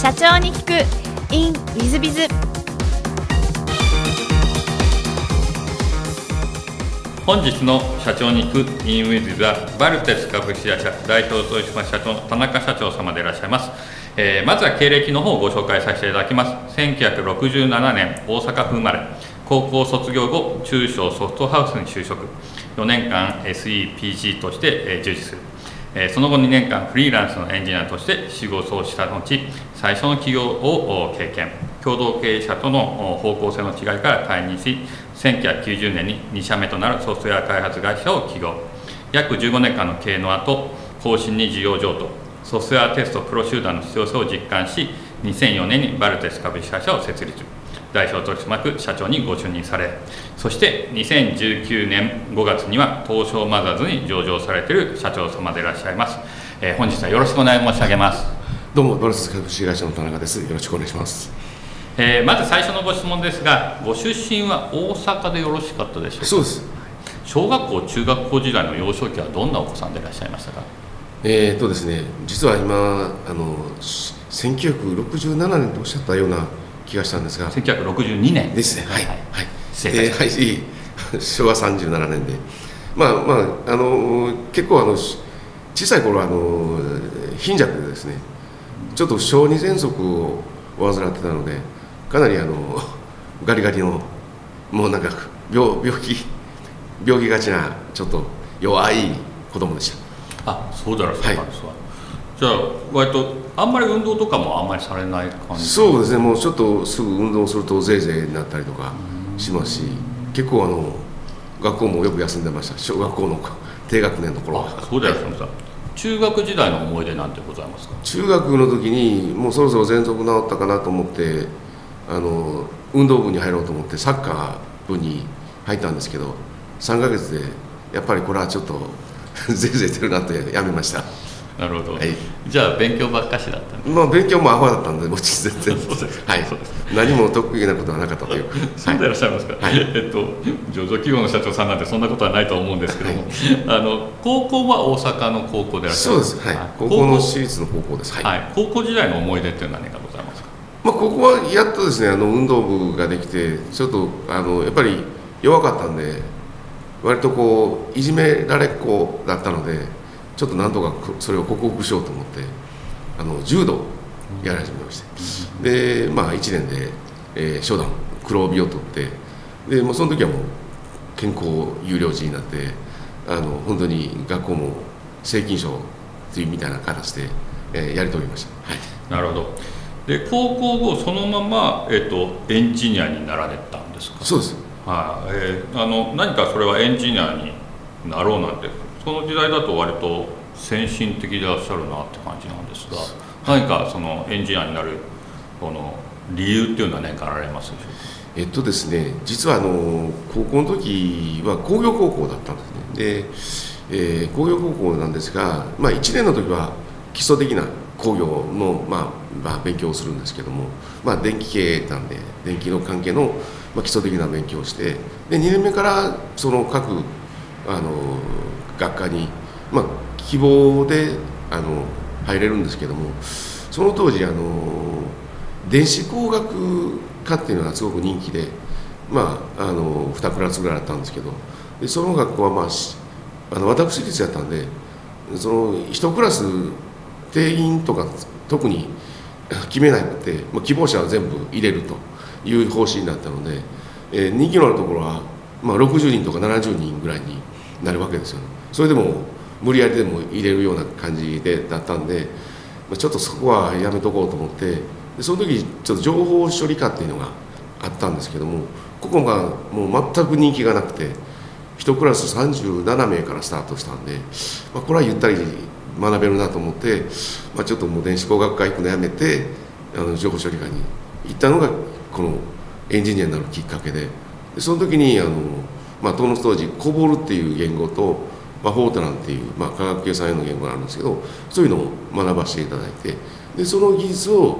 社長に聞く in ウィズビズ。本日の社長に聞く in ウィズビズはバルテス株式会社代表取締社長の田中社長様でいらっしゃいます。まずは経歴の方をご紹介させていただきます。1967年大阪府生まれ、高校卒業後中小ソフトハウスに就職、4年間 SEPG として従事する。その後2年間フリーランスのエンジニアとして仕事をした後、最初の企業を経験、共同経営者との方向性の違いから退任し、1990年に2社目となるソフトウェア開発会社を起業。約15年間の経営の後、後進に事業譲渡、ソフトウェアテストプロ集団の必要性を実感し、2004年にバルテス株式会社を設立、代表取締役社長にご就任され、そして2019年5月には東証マザーズに上場されている社長様でいらっしゃいます。本日はよろしくお願い申し上げます。どうも、バルテス株式会社の田中です。よろしくお願いします。まず最初のご質問ですが、ご出身は大阪でよろしかったでしょうか。そうです。小学校、中学校時代の幼少期はどんなお子さんでいらっしゃいましたか。ですね、実は今1967年とおっしゃったような気がしたんですが、1962年ですね。はい、はいはい、失礼いたしました。昭和37年で、結構小さい頃貧弱でですね、ちょっと小児喘息を患ってたので、かなりガリガリのもうなんか病気がちなちょっと弱い子供でした。あ、そうだろう、そうなんですわ。じゃあ割とあんまり運動とかもあんまりされない感じ。そうですね、もうちょっとすぐ運動するとゼーゼーになったりとかしますし、結構学校もよく休んでました。小学校の低学年の頃は。そうだろう、そうなんですわ。中学時代の思い出なんてございますか。中学の時にもうそろそろ喘息治ったかなと思って、運動部に入ろうと思ってサッカー部に入ったんですけど、3ヶ月でやっぱりこれはちょっとぜいぜいてるなとやめました。なるほど、はい、じゃあ勉強ばっかしだったんで、勉強もアホだったんで、もう全然はい、何も得意なことはなかったというそうでいらっしゃいますか、はい。上場企業の社長さんなんてそんなことはないと思うんですけども、はい、高校は大阪の高校でいらっしゃる。そうです、はい、高校の私立の高校です、はいはい。高校時代の思い出って何がございますか。高校はやっとですね、運動部ができて、ちょっとやっぱり弱かったんで、割といじめられっ子だったので、ちょっとなんとかそれを克服しようと思って、柔道やり始めまして、で1年で、初段黒帯を取って、でその時はもう健康優良児になって、本当に学校も正金賞というみたいな形で、やり遂げました、はい。なるほど。で高校後そのまま、エンジニアになられたんですか。そうです。はい、何かそれはエンジニアになろうなんて、その時代だと割と先進的でいらっしゃるなって感じなんですが、何かそのエンジニアになるこの理由っていうのは何かありますでしょうか。ですね、実は高校の時は工業高校だったんですね。で、工業高校なんですが、1年の時は基礎的な工業の、勉強をするんですけども、電気系なんで電気の関係の基礎的な勉強をして、で2年目からその各学科に、希望で入れるんですけども、その当時電子工学科っていうのがすごく人気で、2クラスぐらいあったんですけど、でその学校は、私立やったんで、その1クラス定員とか特に決めなくて、希望者は全部入れるという方針だったので、人気のあるところは、60人とか70人ぐらいになるわけですよね。それでも無理やりでも入れるような感じでだったんで、ちょっとそこはやめとこうと思って、でその時ちょっと情報処理科っていうのがあったんですけども、ここがもう全く人気がなくて、1クラス37名からスタートしたんで、これはゆったり学べるなと思って、ちょっともう電子工学科行くのやめて、情報処理科に行ったのがこのエンジニアになるきっかけで、その時に当時コボルっていう言語と、フォートランっていう、科学計算用の言語があるんですけど、そういうのを学ばせていただいて、でその技術を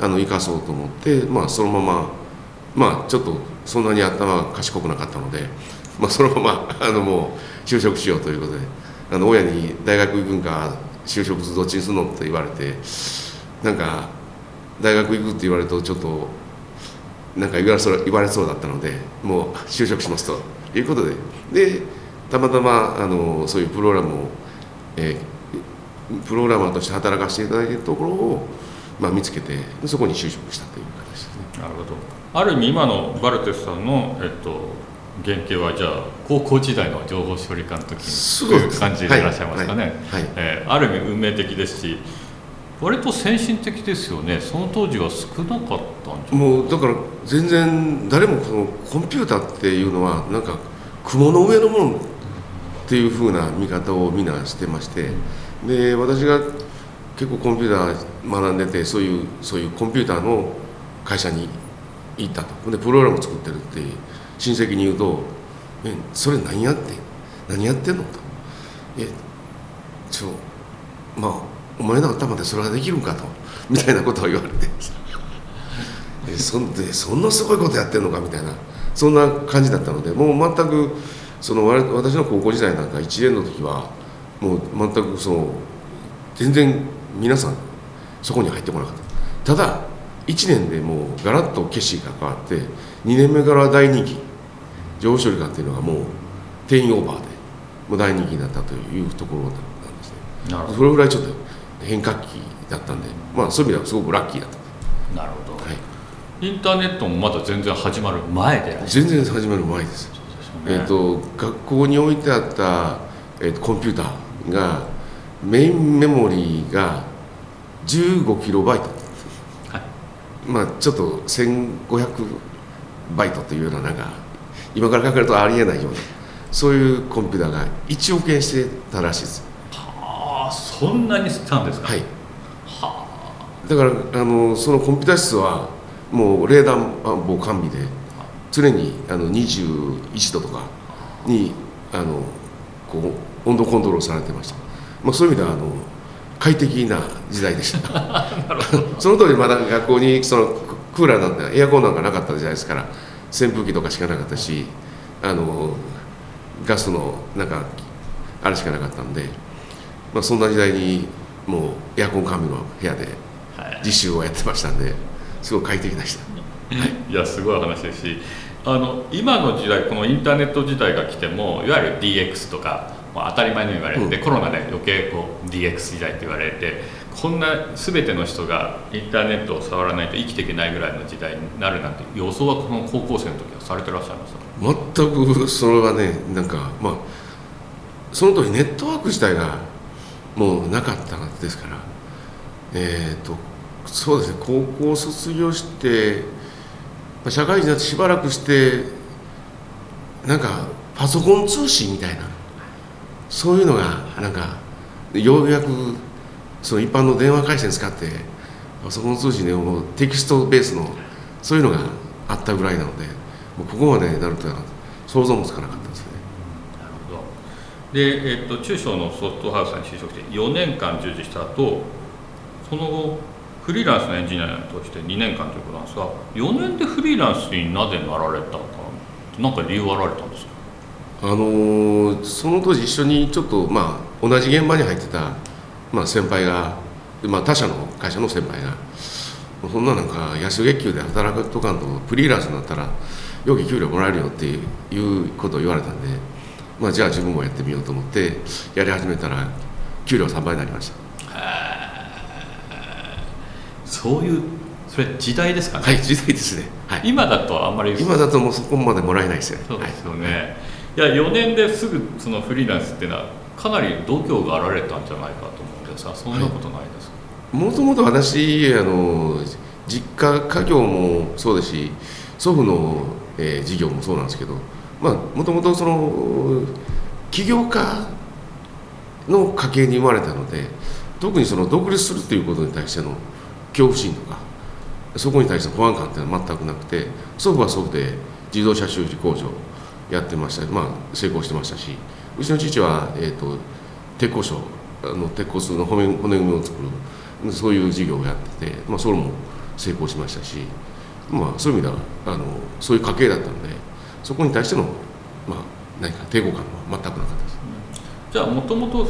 生かそうと思って、そのまま、ちょっとそんなに頭が賢くなかったので、そのままもう就職しようということで、親に大学行くんか就職どっちにするのって言われて、なんか大学行くって言われるとちょっとなんか言われそうだったので、もう就職しますということで、でたまたまそういうプログラムを、プログラマーとして働かせていただいているところを、まあ、見つけて、そこに就職したという形ですね。なるほど。ある意味今のバルテスさんの、原型はじゃあ高校時代の情報処理官の時にという感じでいらっしゃいますかね。はいはいはい。ある意味運命的ですし、割と先進的ですよね。その当時は少なかったんじゃないですか。もうだから全然誰もこのコンピューターっていうのはなんか雲の上のものっていう風な見方をみんなしてまして、で私が結構コンピューター学んでて、そういうコンピューターの会社に行ったと。でプログラムを作ってるっていう親戚に言うと、それ何やってんのと、まあお前の頭でそれができるんかとみたいなことを言われてそんなすごいことやってんのかみたいな、そんな感じだったので、もう全くその私の高校時代なんか1年の時はもう全く全然皆さんそこに入ってこなかった。ただ1年でもうガラッと景色が変わって、2年目から大人気情報処理官っていうのがもう定員オーバーでもう大人気になったというところだったんですね。それぐらいちょっと変革期だったんで、まあ、そういう意味ではすごくラッキーだった。なるほど、はい、インターネットもまだ全然始まる前で、全然始まる前です。そうですよね。学校に置いてあった、コンピューターがメインメモリーが15キロバイト、まあ、ちょっと1500バイトというような、なんか今から考えるとありえないようなそういうコンピューターが1億円してたらしいです。はあ、そんなにしたんですか。はい、はあ、だからそのコンピューター室はもう冷暖房完備で、常に21度とかにこう温度コントロールされてました。まあ、そういう意味では快適な時代でしたその通りまだ学校にクーラーなんてエアコンなんかなかった時代ですから、扇風機とかしかなかったし、ガスのなんかあれしかなかったんで、まあ、そんな時代にもうエアコン完備の部屋で実習をやってましたんで、すごい快適でした、はい、いやすごい話ですし、今の時代このインターネット時代が来ても、いわゆる DX とか当たり前に言われて、コロナで余計DX 時代って言われて、こんな全ての人がインターネットを触らないと生きていけないぐらいの時代になるなんて予想はこの高校生の時はされてらっしゃいましたか。全くそれはね、なんかまあその時ネットワーク自体がもうなかったんですから、そうですね、高校を卒業して社会人になってしばらくして、なんかパソコン通信みたいなそういうのがなんかようやくその一般の電話回線使ってパソコン通信でもテキストベースのそういうのがあったぐらいなので、もうここまでなるとは想像もつかなかったですね。なるほど。で、中小のソフトハウスに就職して4年間従事した後、その後フリーランスのエンジニアとして2年間ということなんですが、4年でフリーランスになぜなられたのか、何か理由はあられたんですか。その当時一緒にちょっと、まあ、同じ現場に入ってた、まあ、先輩が、まあ、他社の会社の先輩がそんななんか安月給で働くとかのフリーランスになったら良き給料もらえるよっていうことを言われたんで、まあ、じゃあ自分もやってみようと思ってやり始めたら給料3倍になりました。そういうそれ時代ですかね。はい、時代ですね、はい、今だとあんまり、今だともうそこまでもらえないですよね。そうですよね、はい。いや4年ですぐそのフリーランスっていうのはかなり度胸があられたんじゃないかと思うんですが、そんなことないですか。もともと私実家家業もそうですし、祖父の、事業もそうなんですけど、もともと起業家の家系に生まれたので、特に独立するということに対しての恐怖心とかそこに対しての不安感っていうのは全くなくて、祖父は祖父で自動車修理工場やってました、まあ、成功してましたし、うちの父は、鉄鋼所の鉄鋼の骨組みを作るそういう事業をやってて、まあ、それも成功しましたし、まあ、そういう意味ではそういう家系だったので、そこに対しての、まあ、何か抵抗感は全くなかったです。じゃあもともと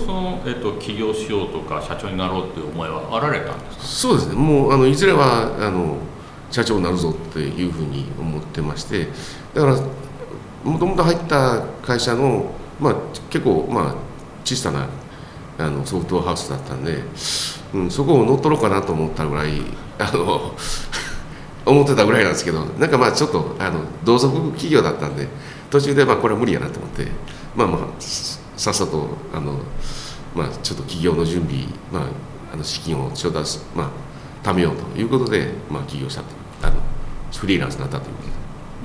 起業しようとか社長になろうっていう思いはあられたんですか？そうですね、もういずれは社長になるぞっていうふうに思ってまして、だからもともと入った会社の、結構小さなソフトハウスだったんで、そこを乗っ取ろうかなと思ったぐらい思ってたぐらいなんですけど、なんかちょっと同族企業だったんで途中でこれは無理やなと思って、さっさとちょっと起業の準備、資金を調達貯めようということで、起業したと、フリーランスになったというこ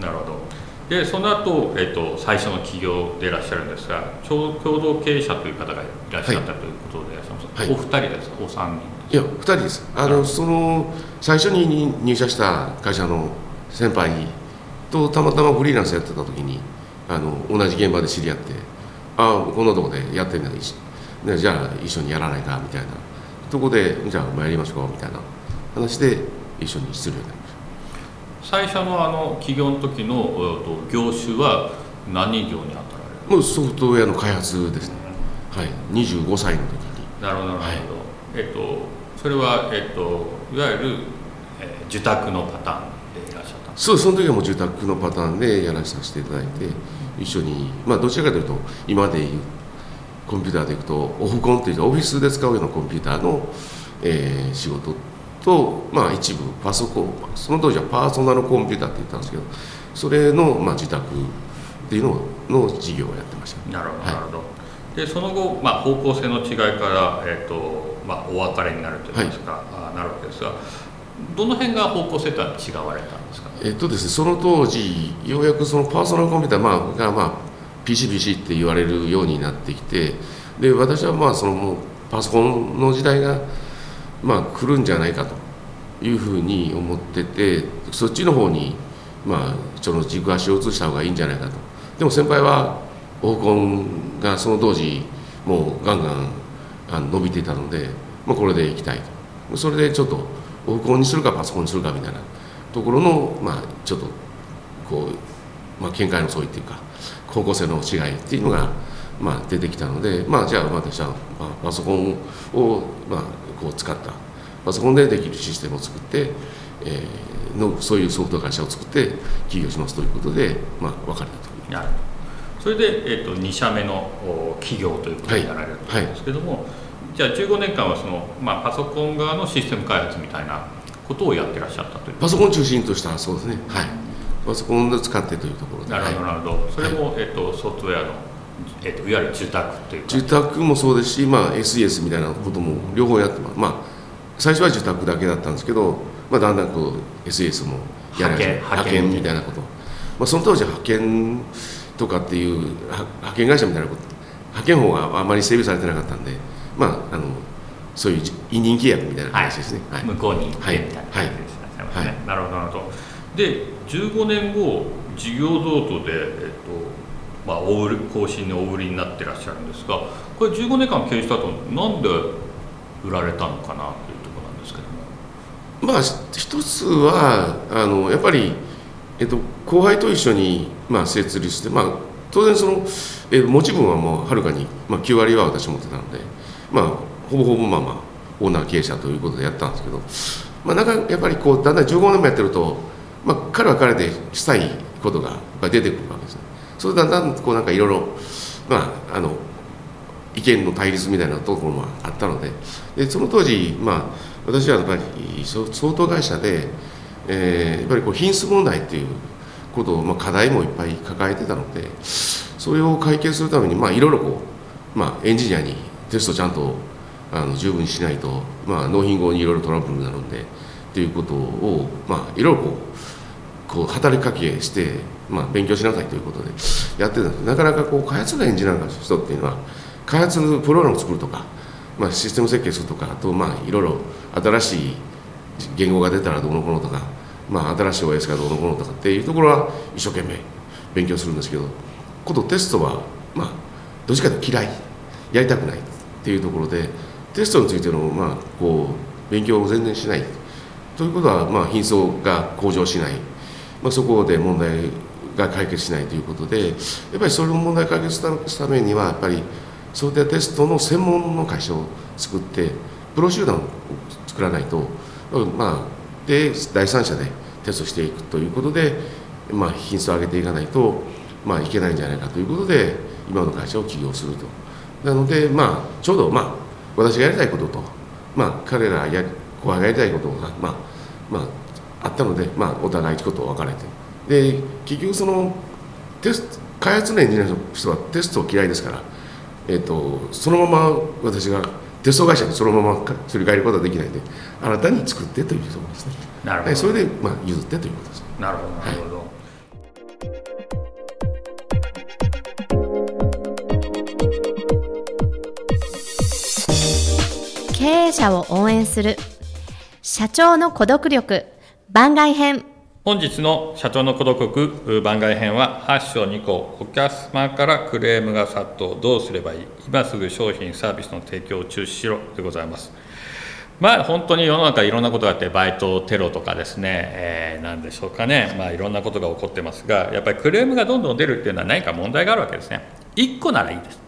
と。なるほど。でその後、最初の起業でいらっしゃるんですが、共同経営者という方がいらっしゃったということで、はい、お二人ですか、お三人？いや、二人です。その最初に入社した会社の先輩とたまたまフリーランスやってた時に同じ現場で知り合って、こんなとこでやってんだ、じゃあ一緒にやらないかみたいなとこで、じゃあ参りましょうみたいな話で一緒にするようになりました。最初の起業の時の業種は何人業に当たられる？もうソフトウェアの開発ですね、はい、25歳の時に。なるほど、はい、それは、いわゆる、受託のパターンでいらっしゃったんですか？そう、その時はもう受託のパターンでやらさせていただいて、一緒にどちらかというと今でいうコンピューターでいくとオフコンというオフィスで使うようなコンピューターの、仕事と、一部パソコン、その当時はパーソナルコンピューターって言ったんですけど、それの、自宅っていうの事業をやってました。なるほど、はい、なるほど。でその後、方向性の違いから、お別れになるといいますか、はい、なるわけですが、どの辺が方向性とは違われたんですか？ですね、その当時ようやくそのパーソナルコンピューターがPCPC って言われるようになってきて、で私はそのもうパソコンの時代が来るんじゃないかというふうに思ってて、そっちの方にちょっと軸足を移した方がいいんじゃないかと。でも先輩はオフコンがその当時もうガンガン伸びていたので、これでいきたいと。それでちょっとオフコンにするかパソコンにするかみたいなところのちょっとこう見解の相違っていうか方向性の違いっていうのが出てきたので、じゃあ私はパソコンをこう使ったパソコンでできるシステムを作ってそういうソフト会社を作って起業しますということで別れたと。それで2社目の起業ということになられると思うんですけども、はいはい、じゃあ15年間はその、パソコン側のシステム開発みたいなことをやってらっしゃったという。パソコン中心としたそうですね、はい、パソコンで使ってというところで。なるほど、なるほど。それも、ソフトウェアの、いわゆる受託というか。受託もそうですし、SES みたいなことも両方やってます。最初は受託だけだったんですけど、だんだんこう SES もやられて派遣みたいなこと、その当時は派遣とかっていう派遣会社みたいなこと、派遣法があまり整備されてなかったんで、そういう委任契約みたいな話ですね、はいはい、向こうに行ってみたいな感じですね、はいはい、なるほど、なるほど。で15年後事業譲渡で、更新にお売りになってらっしゃるんですが、これ15年間経営した後なんで売られたのかなというところなんですけども、一つはやっぱり、後輩と一緒に設立して、当然その、持ち分はもうはるかに、9割は私持ってたので、ほぼほぼオーナー経営者ということでやったんですけど、なんかやっぱりこうだんだん15年もやってると、彼は彼でしたいことが出てくるわけですね。それでだんだんこうなんかいろいろ意見の対立みたいなところもあったので、その当時、私はやっぱり相当会社で、やっぱりこう品質問題っていうことを、課題もいっぱい抱えてたので、それを解決するためにいろいろこう、エンジニアにテストちゃんと十分にしないと、納品後にいろいろトラブルになるんでっていうことをいろいろこう働きかけして、勉強しなさいということでやってたんですけど、なかなかこう開発のエンジニアの人っていうのは開発のプログラムを作るとか、システム設計するとか、あといろいろ新しい言語が出たらどうのこうのとか、新しい OS がどうのこうのとかっていうところは一生懸命勉強するんですけど、ことテストはどっちかというと嫌い、やりたくないっていうところで、テストについてのこう勉強を全然しないということは、品質が向上しない、そこで問題が解決しないということで、やっぱりそれを問題解決したためにはやっぱり想定テストの専門の会社を作ってプロ集団を作らないと、まあ、で第三者でテストしていくということで、まあ、品質を上げていかないと、まあ、いけないんじゃないかということで今の会社を起業すると。なので、まあ、ちょうど、まあ、私がやりたいことと、まあ、彼らや後輩がやりたいことが、まあまあ、あったので、まあ、お互いちょっと分かれて、で結局そのテスト開発のエンジニアの人はテスト嫌いですから、そのまま私がテスト会社にそのまますり替えることはできないので、新たに作ってというところですね。なるほど。それで、まあ、譲ってということです。なるほど、なるほど、はい。経営者を応援する社長の孤独力番外編。本日の社長の孤独力番外編は8章2項、お客様からクレームが殺到、どうすればいい、今すぐ商品サービスの提供を中止しろでございます。まあ本当に世の中いろんなことがあって、バイトテロとかですね、何でしょうかね、まあいろんなことが起こってますが、やっぱりクレームがどんどん出るっていうのは何か問題があるわけですね。1個ならいいです。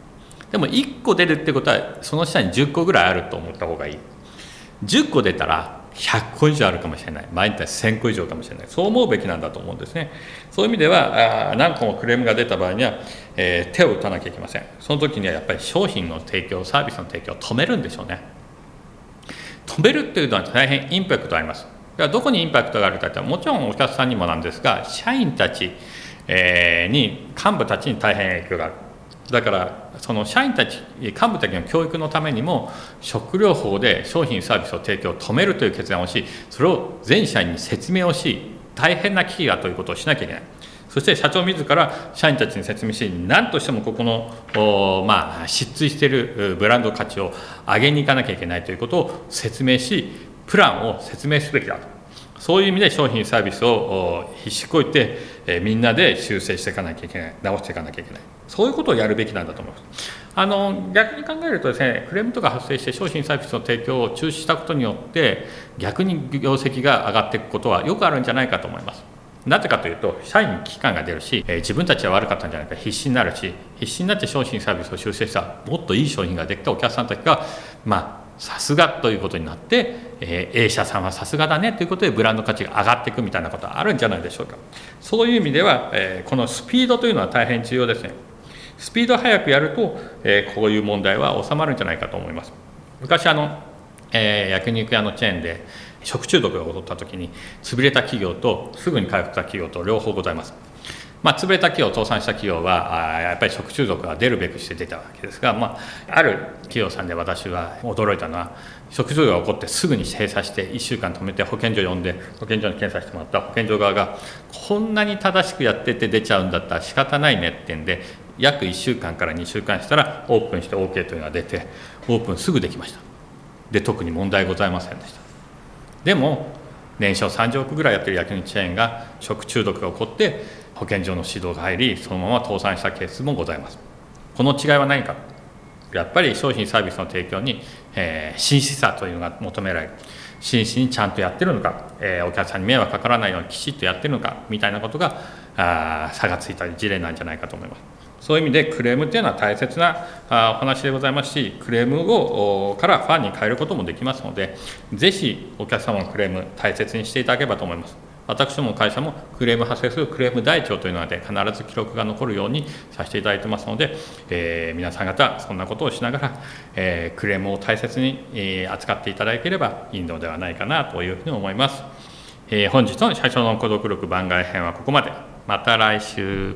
でも1個出るってことはその下に10個ぐらいあると思った方がいい。10個出たら100個以上あるかもしれない、毎日1000個以上かもしれない、そう思うべきなんだと思うんですね。そういう意味では、何個もクレームが出た場合には、手を打たなきゃいけません。その時にはやっぱり商品の提供、サービスの提供を止めるんでしょうね。止めるというのは大変インパクトがあります。どこにインパクトがあるかというと、もちろんお客さんにもなんですが、社員たちに、幹部たちに大変影響がある。だからその社員たち、幹部たちの教育のためにも、食料法で商品サービスを提供を止めるという決断をし、それを全社員に説明をし、大変な危機だということをしなきゃいけない。そして社長自ら社員たちに説明し、何としてもここの、まあ、失墜しているブランド価値を上げに行かなきゃいけないということを説明し、プランを説明すべきだと。そういう意味で商品サービスを必死こいて、みんなで修正していかなきゃいけない、直していかなきゃいけない、そういうことをやるべきなんだと思います。逆に考えるとですね、クレームとか発生して商品サービスの提供を中止したことによって逆に業績が上がっていくことはよくあるんじゃないかと思います。なぜかというと、社員に危機感が出るし、自分たちは悪かったんじゃないか必死になるし、必死になって商品サービスを修正した、もっといい商品ができたお客さんたちが、まあさすがということになって、A 社さんはさすがだねということでブランド価値が上がっていくみたいなことはあるんじゃないでしょうか。そういう意味では、このスピードというのは大変重要ですね。スピードを早くやると、こういう問題は収まるんじゃないかと思います。昔焼肉屋のチェーンで食中毒が起こった時に、潰れた企業とすぐに回復した企業と両方ございます。まあ、潰れた企業、倒産した企業はやっぱり食中毒が出るべくして出たわけですが、まあ、ある企業さんで私は驚いたのは、食中毒が起こってすぐに閉鎖して1週間止めて保健所呼んで、保健所に検査してもらった保健所側が、こんなに正しくやってて出ちゃうんだったら仕方ないねって言うんで、約1週間から2週間したらオープンして OK というのが出て、オープンすぐできました。で特に問題ございませんでした。でも年商30億ぐらいやってる焼肉チェーンが食中毒が起こって保健所の指導が入り、そのまま倒産したケースもございます。この違いは何か、やっぱり商品サービスの提供に、真摯さというのが求められる。真摯にちゃんとやってるのか、お客さんに迷惑かからないようにきちっとやってるのかみたいなことが差がついた事例なんじゃないかと思います。そういう意味でクレームというのは大切なお話でございますし、クレームをからファンに変えることもできますので、ぜひお客様のクレーム大切にしていただければと思います。私どもの会社もクレーム発生するクレーム台帳というので必ず記録が残るようにさせていただいてますので、皆さん方そんなことをしながら、クレームを大切に、扱っていただければいいのではないかなというふうに思います。本日の社長の孤独力番外編はここまで。また来週。